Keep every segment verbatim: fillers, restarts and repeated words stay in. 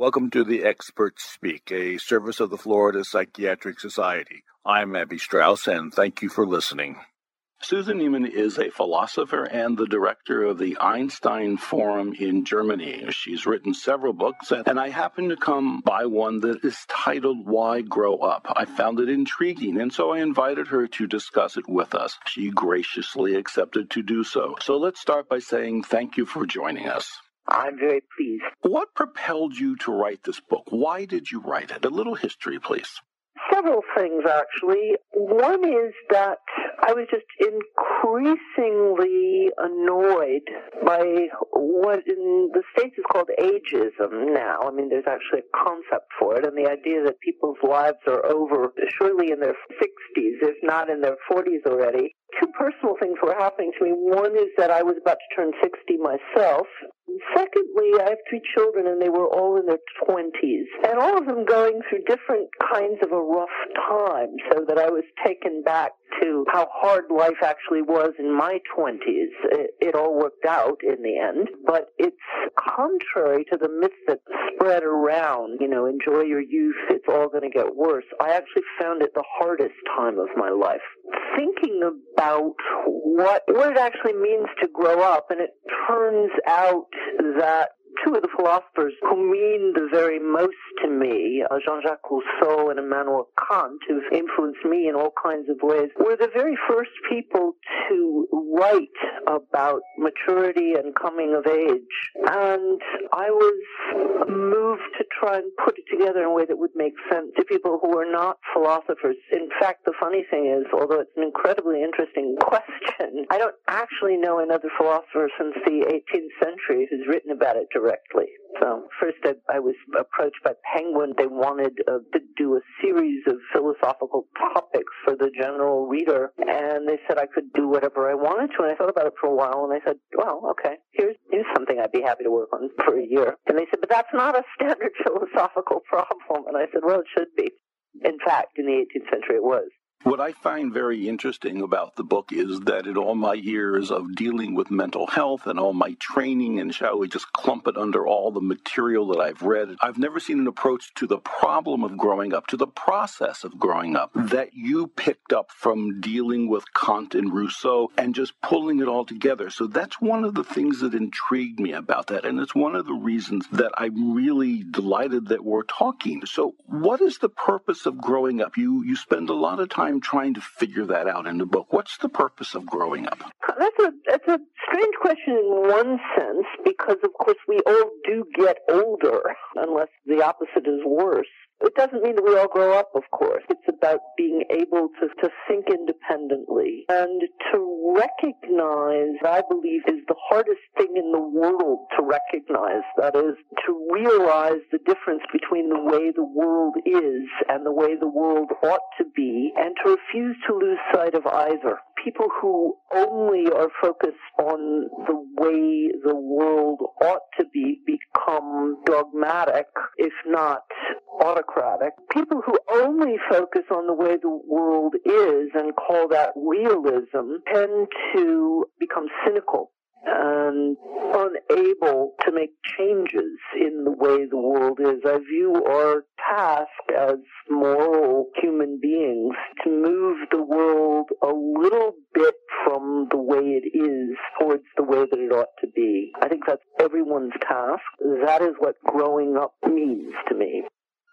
Welcome to The Experts Speak, a service of the Florida Psychiatric Society. I'm Abby Strauss, and thank you for listening. Susan Neiman is a philosopher and the director of the Einstein Forum in Germany. She's written several books, and I happened to come by one that is titled Why Grow Up. I found it intriguing, and so I invited her to discuss it with us. She graciously accepted to do so. So let's start by saying thank you for joining us. I'm very pleased. What propelled you to write this book? Why did you write it? A little history, please. Several things, actually. One is that I was just increasingly annoyed by what in the States is called ageism now. I mean, there's actually a concept for it, and the idea that people's lives are over surely in their sixties, if not in their forties already. Two personal things were happening to me. One is that I was about to turn sixty myself. Secondly, I have three children, and they were all in their twenties, and all of them going through different kinds of a rough time, so that I was taken back to how hard life actually was in my twenties. It, it all worked out in the end, but it's contrary to the myth that's spread around, you know, enjoy your youth, it's all going to get worse. I actually found it the hardest time of my life. Thinking about what, what it actually means to grow up, and it turns out that two of the philosophers who mean the very most to me, uh, Jean-Jacques Rousseau and Immanuel Kant, who've influenced me in all kinds of ways, were the very first people to write about maturity and coming of age. And I was moved to try and put it together in a way that would make sense to people who are not philosophers. In fact, the funny thing is, although it's an incredibly interesting question, I don't actually know another philosopher since the eighteenth century who's written about it directly. Directly. So first I, I was approached by Penguin. They wanted uh, to do a series of philosophical topics for the general reader, and they said I could do whatever I wanted to, and I thought about it for a while, and I said, well, okay, here's, here's something I'd be happy to work on for a year. And they said, but that's not a standard philosophical problem. And I said, well, it should be. In fact, in the eighteenth century it was. What I find very interesting about the book is that in all my years of dealing with mental health and all my training, and shall we just clump it under all the material that I've read, I've never seen an approach to the problem of growing up, to the process of growing up, that you picked up from dealing with Kant and Rousseau and just pulling it all together. So that's one of the things that intrigued me about that, and it's one of the reasons that I'm really delighted that we're talking. So what is the purpose of growing up? You, you spend a lot of time I'm trying to figure that out in the book. What's the purpose of growing up? That's a, that's a strange question in one sense, because, of course, we all do get older, unless the opposite is worse. It doesn't mean that we all grow up, of course. It's about being able to, to think independently and to recognize, I believe, is the hardest thing in the world to recognize. That is, to realize the difference between the way the world is and the way the world ought to be, and to refuse to lose sight of either. People who only are focused on the way the world ought to be become dogmatic, if not autocratic. People who only focus on the way the world is and call that realism tend to become cynical and unable to make changes in the way the world is. I view our task as moral human beings to move the world a little bit from the way it is towards the way that it ought to be. I think that's everyone's task. That is what growing up means to me.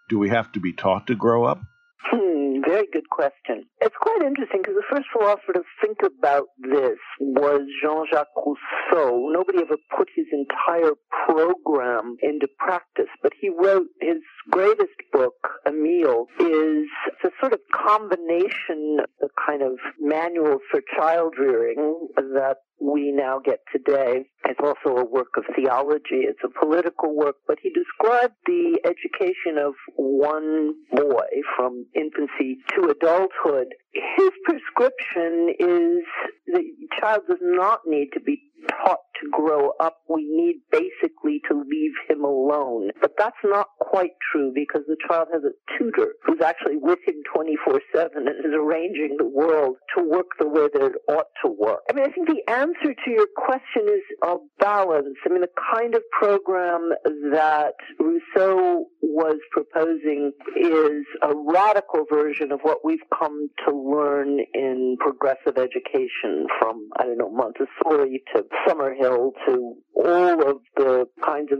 Do we have to be taught to grow up? Hmm, very good question. It's quite interesting because the first philosopher to think about this was Jean-Jacques Rousseau. Nobody ever put his entire program into practice, but he wrote his greatest book, Emile, is a sort of combination, a kind of manual for child rearing that we now get today. It's also a work of theology. It's a political work, but he described the education of one boy from infancy to adulthood. His prescription is that the child does not need to be taught to grow up, we need basically to leave him alone. But that's not quite true, because the child has a tutor who's actually with him twenty-four seven and is arranging the world to work the way that it ought to work. I mean, I think the answer to your question is a balance. I mean, the kind of program that Rousseau was proposing is a radical version of what we've come to learn in progressive education from, I don't know, Montessori to Summerhill to all of the kinds of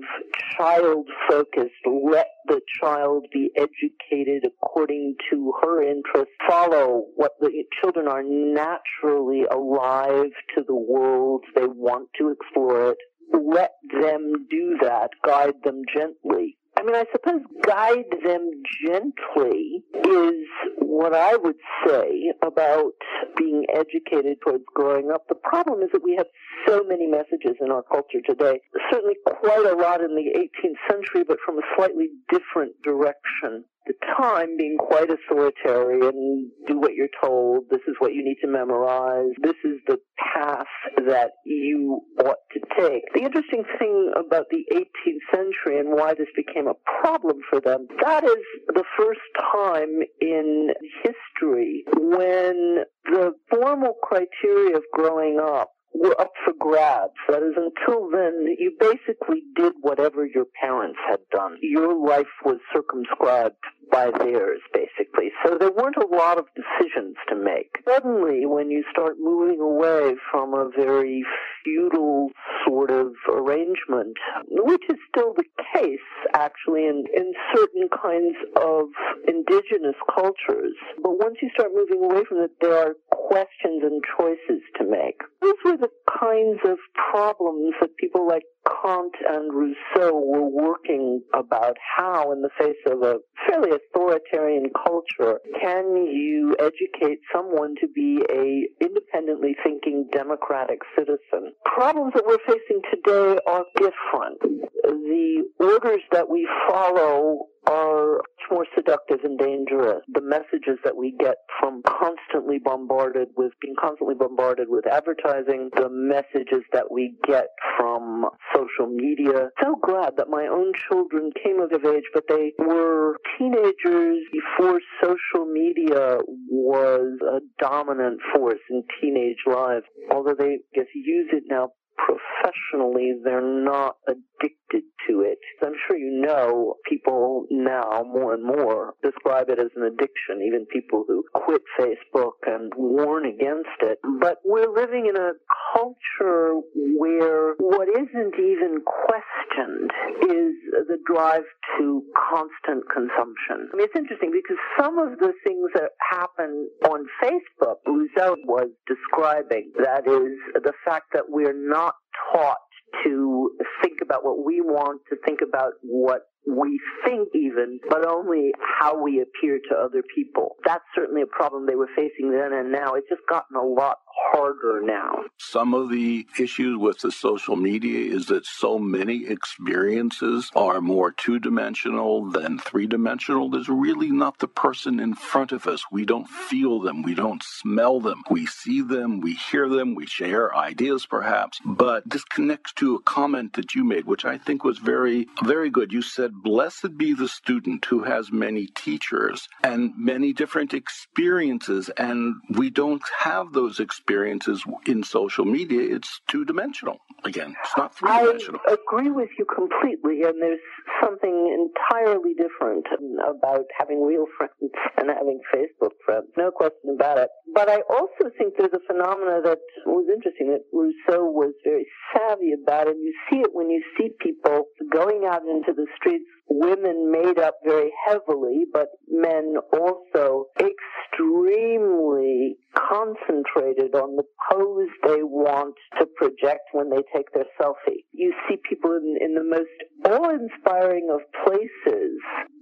child-focused, let the child be educated according to her interests, follow what the children are naturally alive to the world, they want to explore it, let them do that, guide them gently. I mean, I suppose guide them gently is what I would say about being educated towards growing up. The problem is that we have so many messages in our culture today, certainly quite a lot in the eighteenth century, but from a slightly different direction. The time being quite authoritarian, do what you're told, this is what you need to memorize, this is the path that you ought to take. The interesting thing about the eighteenth century and why this became a problem for them, that is the first time in history when the formal criteria of growing up were up for grabs. That is, until then, you basically did whatever your parents had done. Your life was circumscribed by theirs, basically. So there weren't a lot of decisions to make. Suddenly, when you start moving away from a very feudal sort of arrangement, which is still the case, actually, in, in certain kinds of indigenous cultures, but once you start moving away from it, there are questions and choices to make. Those were the kinds of problems that people like Kant and Rousseau were working about. How, in the face of a fairly authoritarian culture, can you educate someone to be a independently thinking democratic citizen? Problems that we're facing today are different. The orders that we follow are more seductive and dangerous. The messages that we get from constantly bombarded with, being constantly bombarded with advertising, the messages that we get from social media. So glad that my own children came of age, but they were teenagers before social media was a dominant force in teenage lives. Although they, I guess, use it now professionally, they're not addicted to it. I'm sure you know people now more and more describe it as an addiction, even people who quit Facebook and warn against it. But we're living in a culture where what isn't even questioned is the drive to constant consumption. I mean, it's interesting because some of the things that happen on Facebook, Rousseau was describing, that is the fact that we're not taught to think about what we want, to think about what we think even, but only how we appear to other people. That's certainly a problem they were facing then and now. It's just gotten a lot harder now. Some of the issues with the social media is that so many experiences are more two-dimensional than three-dimensional. There's really not the person in front of us. We don't feel them. We don't smell them. We see them. We hear them. We share ideas, perhaps. But this connects to a comment that you made, which I think was very, very good. You said, blessed be the student who has many teachers and many different experiences, and we don't have those experiences in social media. It's two-dimensional. Again, it's not three-dimensional. I agree with you completely, and there's something entirely different about having real friends and having Facebook friends. No question about it. But I also think there's a phenomena that was interesting, that Rousseau was very savvy about, and you see it when you see people going out into the streets, women made up very heavily, but men also extremely concentrated on the pose they want to project when they take their selfie. You see people in, in the most awe-inspiring of places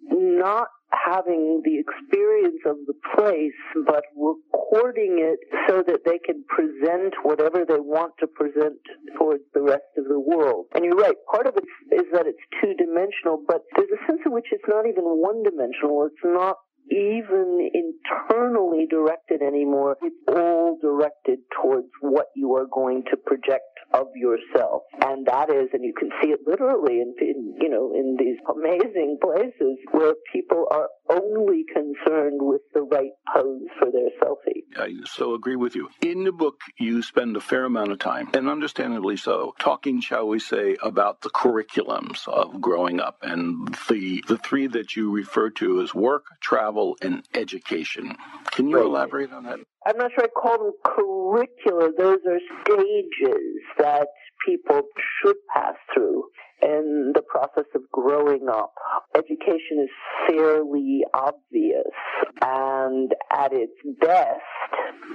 not having the experience of the place, but recording it so that they can present whatever they want to present towards the rest of the world. And you're right, part of it is that it's two-dimensional, but there's a sense in which it's not even one-dimensional. It's not even internally directed anymore. It's all directed towards what you are going to project of yourself. And that is, and you can see it literally in, in you know, in these amazing places where people are only concerned with the right pose for their selfie. I so agree with you. In the book, you spend a fair amount of time, and understandably so, talking, shall we say, about the curriculums of growing up. And the the three that you refer to as work, travel, and education. Can you right. elaborate on that? I'm not sure I call them curricula. Those are stages that people should pass through in the process of growing up. Education is fairly obvious, and at its best,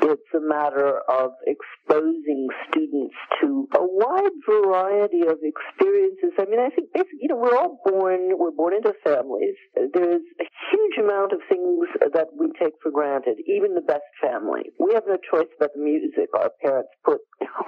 it's a matter of exposing students to a wide variety of experiences. I mean, I think basically, you know, we're all born, we're born into families. There's a huge amount of things that we take for granted, even the best family. We have no choice about the music our parents put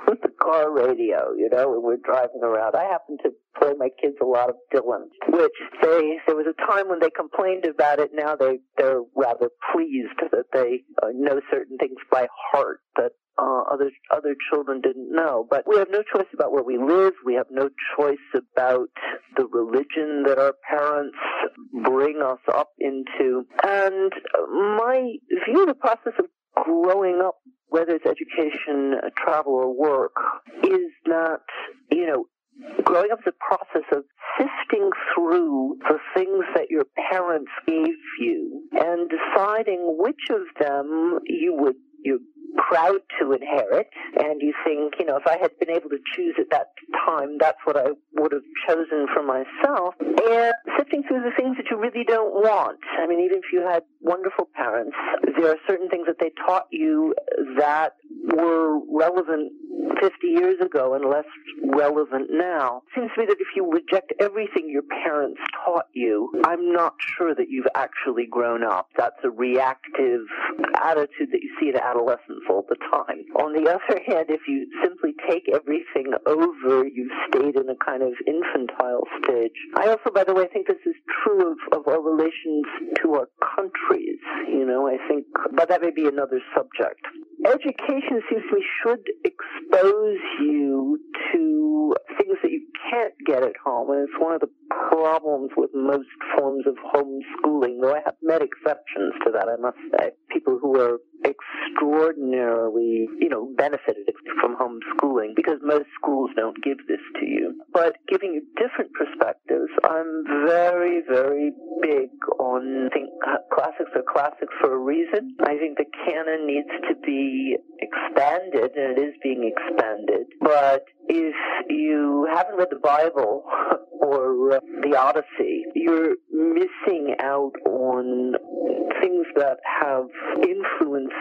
on the car radio, you know, when we're driving around. I happen to play my kids a lot of Dylan, which they, there was a time when they complained about it. Now they, they're rather pleased that they uh, know certain things by heart that Uh, other other children didn't know. But we have no choice about where we live. We have no choice about the religion that our parents bring us up into. And my view of the process of growing up, whether it's education, travel, or work, is not, you know, growing up is a process of sifting through the things that your parents gave you and deciding which of them you would you're proud to inherit, and you think, you know, if I had been able to choose at that time, that's what I would have chosen for myself, and sifting through the things that you really don't want. I mean, even if you had wonderful parents, there are certain things that they taught you that were relevant fifty years ago and less relevant now. It seems to me that if you reject everything your parents taught you, I'm not sure that you've actually grown up. That's a reactive attitude that you see in adolescence all the time. On the other hand, if you simply take everything over, you've stayed in a kind of infantile stage. I also, by the way, think this is true of, of our relations to our countries. You know, I think, but that may be another subject. Education seems to me should expose you to things that you can't get at home, and it's one of the problems with most forms of homeschooling, though I have met exceptions to that, I must say. People who are extraordinarily, you know, benefited from homeschooling because most schools don't give this to you. But giving you different perspectives, I'm very, very big on, I think classics are classics for a reason. I think the canon needs to be expanded, and it is being expanded. But if you haven't read the Bible or the Odyssey, you're missing out on things that have influenced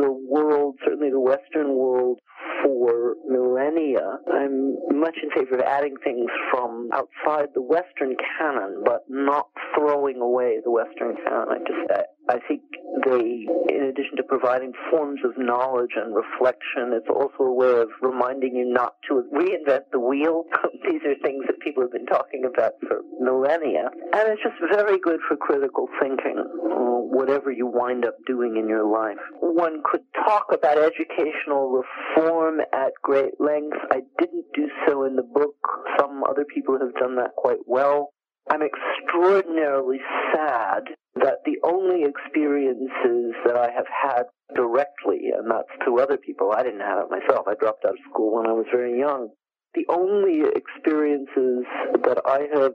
the world, certainly the Western world, for millennia. I'm much in favor of adding things from outside the Western canon, but not throwing away the Western canon. I just I, I think they, in addition to providing forms of knowledge and reflection, it's also a way of reminding you not to reinvent the wheel. These are things that people have been talking about for millennia. And it's just very good for critical thinking, whatever you wind up doing in your life. One could talk about educational reform at great length. I didn't do so in the book. Some other people have done that quite well. I'm extraordinarily sad that the only experiences that I have had directly, and that's through other people, I didn't have it myself. I dropped out of school when I was very young. The only experiences that I have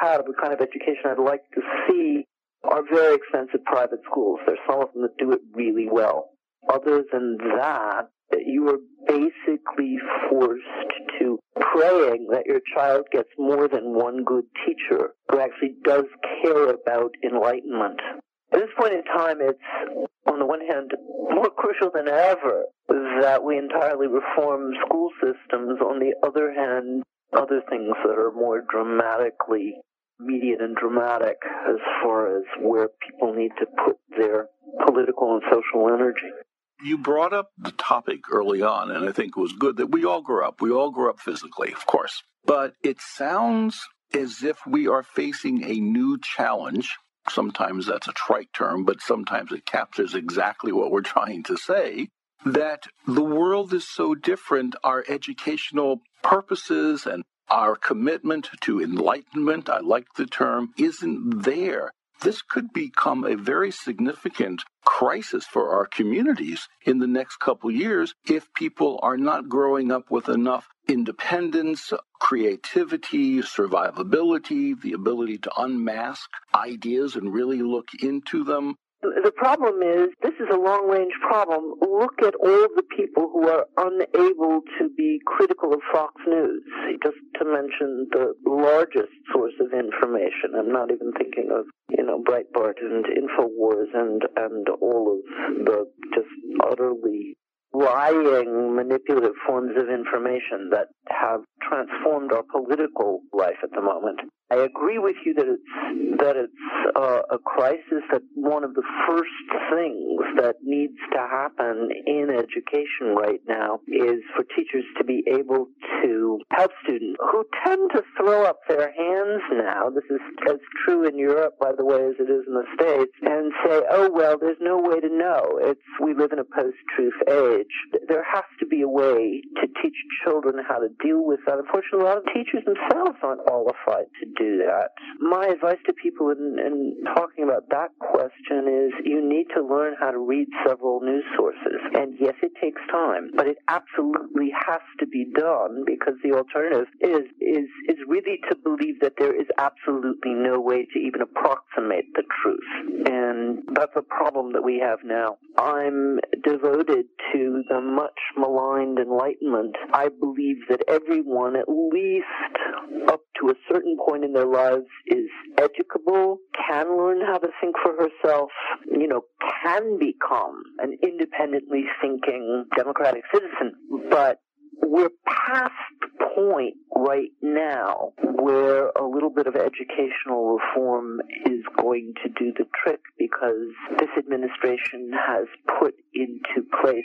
had of the kind of education I'd like to see are very expensive private schools. There's some of them that do it really well. Other than that, you are basically forced to praying that your child gets more than one good teacher who actually does care about enlightenment. At this point in time, it's, on the one hand, more crucial than ever that we entirely reform school systems. On the other hand, other things that are more dramatically immediate and dramatic as far as where people need to put their political and social energy. You brought up the topic early on, and I think it was good that we all grew up. We all grew up physically, of course. But it sounds as if we are facing a new challenge. Sometimes that's a trite term, but sometimes it captures exactly what we're trying to say. that the world is so different, our educational purposes and our commitment to enlightenment, I like the term, isn't there. This could become a very significant crisis for our communities in the next couple years if people are not growing up with enough independence, creativity, survivability, the ability to unmask ideas and really look into them. The problem is, this is a long-range problem. Look at all the people who are unable to be critical of Fox News, just to mention the largest source of information. I'm not even thinking of, you know, Breitbart and Infowars and, and all of the just utterly lying, manipulative forms of information that have transformed our political life at the moment. I agree with you that it's, that it's uh, a crisis, that one of the first things that needs to happen in education right now is for teachers to be able to help students who tend to throw up their hands now. This is as true in Europe, by the way, as it is in the States, and say, oh, well, there's no way to know. It's, we live in a post-truth age. There has to be a way to teach children how to deal with that. Unfortunately, a lot of teachers themselves aren't qualified to do that. My advice to people in, in talking about that question is you need to learn how to read several news sources. And yes, it takes time, but it absolutely has to be done, because the alternative is is is really to believe that there is absolutely no way to even approximate the truth. And that's a problem that we have now. I'm devoted to the much maligned Enlightenment. I believe that everyone, at least up to a certain point in their lives, is educable, can learn how to think for herself, you know, can become an independently thinking democratic citizen. But we're past the point right now where a little bit of educational reform is going to do the trick, because this administration has put into place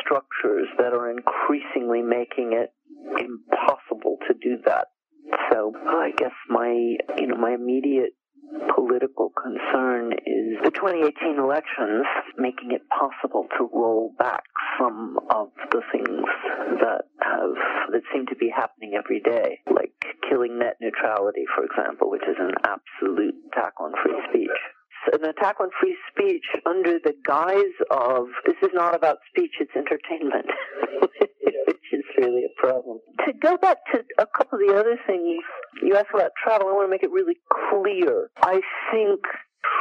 structures that are increasingly making it impossible to do that. So I guess my, you know, my immediate political concern is the twenty eighteen elections making it possible to roll back some of the things that have, that seem to be happening every day, like killing net neutrality, for example, which is an absolute attack on free speech. An attack on free speech under the guise of, this is not about speech, it's entertainment, which is really a problem. To go back to a couple of the other things, you asked about travel, I want to make it really clear. I think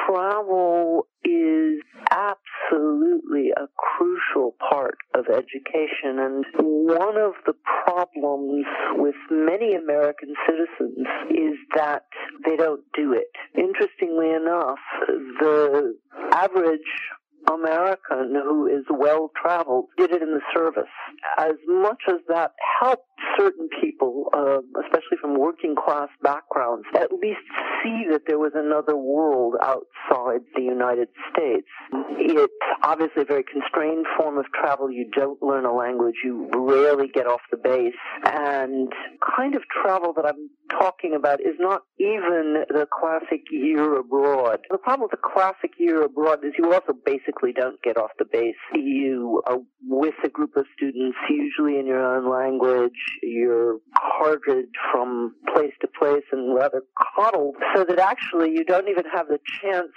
travel is absolutely a crucial part of education, and one of the problems with many American citizens is that they don't do it. Interestingly enough, the average American who is well-traveled did it in the service. As much as that helped certain people, uh, especially from working-class backgrounds, at least see that there was another world outside the United States, it's obviously a very constrained form of travel. You don't learn a language. You rarely get off the base. And kind of travel that I'm talking about is not even the classic year abroad. The problem with the classic year abroad is you also basically don't get off the base. You are with a group of students, usually in your own language. You're carted from place to place and rather coddled, so that actually you don't even have the chance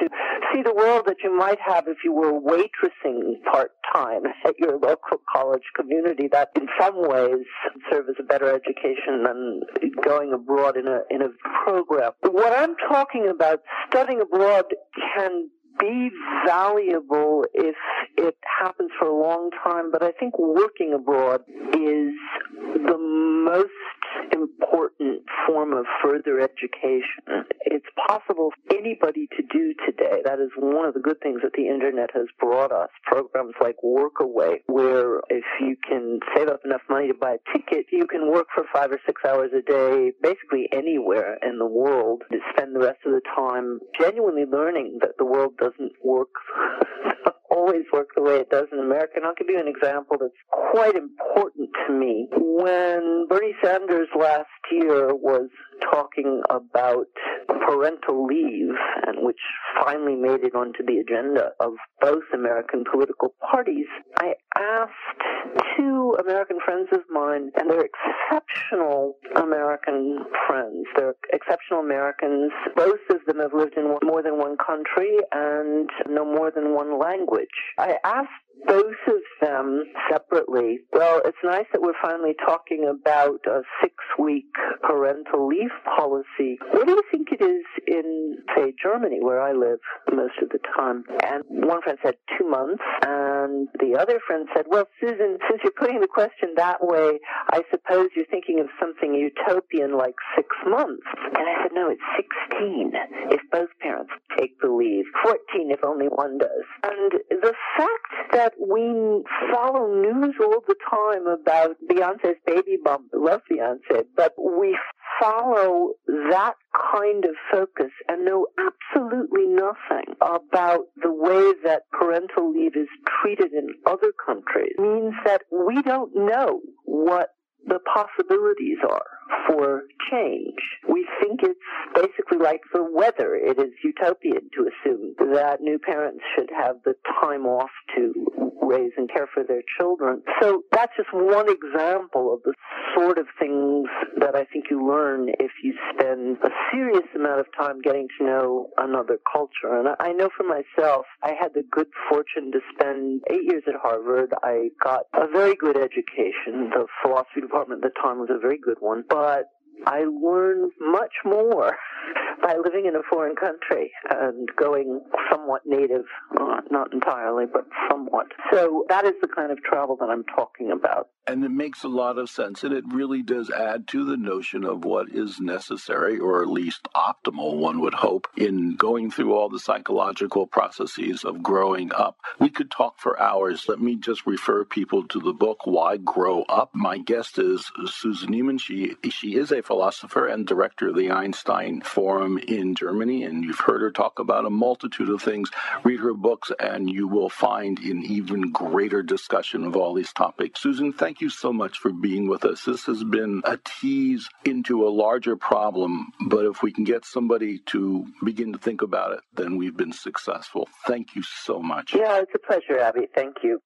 to see the world that you might have if you were waitressing part-time at your local college community. That in some ways serves as a better education than going abroad in a, in a program. But what I'm talking about, studying abroad can be valuable if it happens for a long time, but I think working abroad is the most important form of further education. It's possible for anybody to do today. That is one of the good things that the internet has brought us. Programs like Workaway, where if you can save up enough money to buy a ticket, you can work for five or six hours a day, basically anywhere in the world, to spend the rest of the time genuinely learning that the world doesn't work, always work the way it does in America. And I'll give you an example that's quite important to me. When Bernie Sanders last year was talking about parental leave, and which finally made it onto the agenda of both American political parties, I asked two American friends of mine, and they're exceptional American friends. They're exceptional Americans. Both of them have lived in more than one country and know more than one language. I asked both of them separately, well, it's nice that we're finally talking about a six-week parental leave policy. What do you think it is in, say, Germany, where I live most of the time? And one friend said two months, and the other friend said, well, Susan, since you're putting the question that way, I suppose you're thinking of something utopian like six months. And I said, no, it's sixteen if both parents take the leave, fourteen if only one does. And the fact that we follow news all the time about Beyonce's baby bump, love Beyonce, but we follow that kind of focus and know absolutely nothing about the way that parental leave is treated in other countries means that we don't know what the possibilities are for change. We think it's basically like the weather. It is utopian to assume that new parents should have the time off to raise and care for their children. So that's just one example of the sort of things that I think you learn if you spend a serious amount of time getting to know another culture. And I know for myself, I had the good fortune to spend eight years at Harvard. I got a very good education. The philosophy department at the time was a very good one. But I learned much more by living in a foreign country and going somewhat native, uh, not entirely, but somewhat. So that is the kind of travel that I'm talking about. And it makes a lot of sense, and it really does add to the notion of what is necessary, or at least optimal, one would hope, in going through all the psychological processes of growing up. We could talk for hours. Let me just refer people to the book, Why Grow Up? My guest is Susan Neiman. She, she is a philosopher and director of the Einstein Forum in Germany, and you've heard her talk about a multitude of things. Read her books, and you will find an even greater discussion of all these topics. Susan, thank you so much for being with us. This has been a tease into a larger problem, but if we can get somebody to begin to think about it, then we've been successful. Thank you so much. Yeah, it's a pleasure, Abby. Thank you.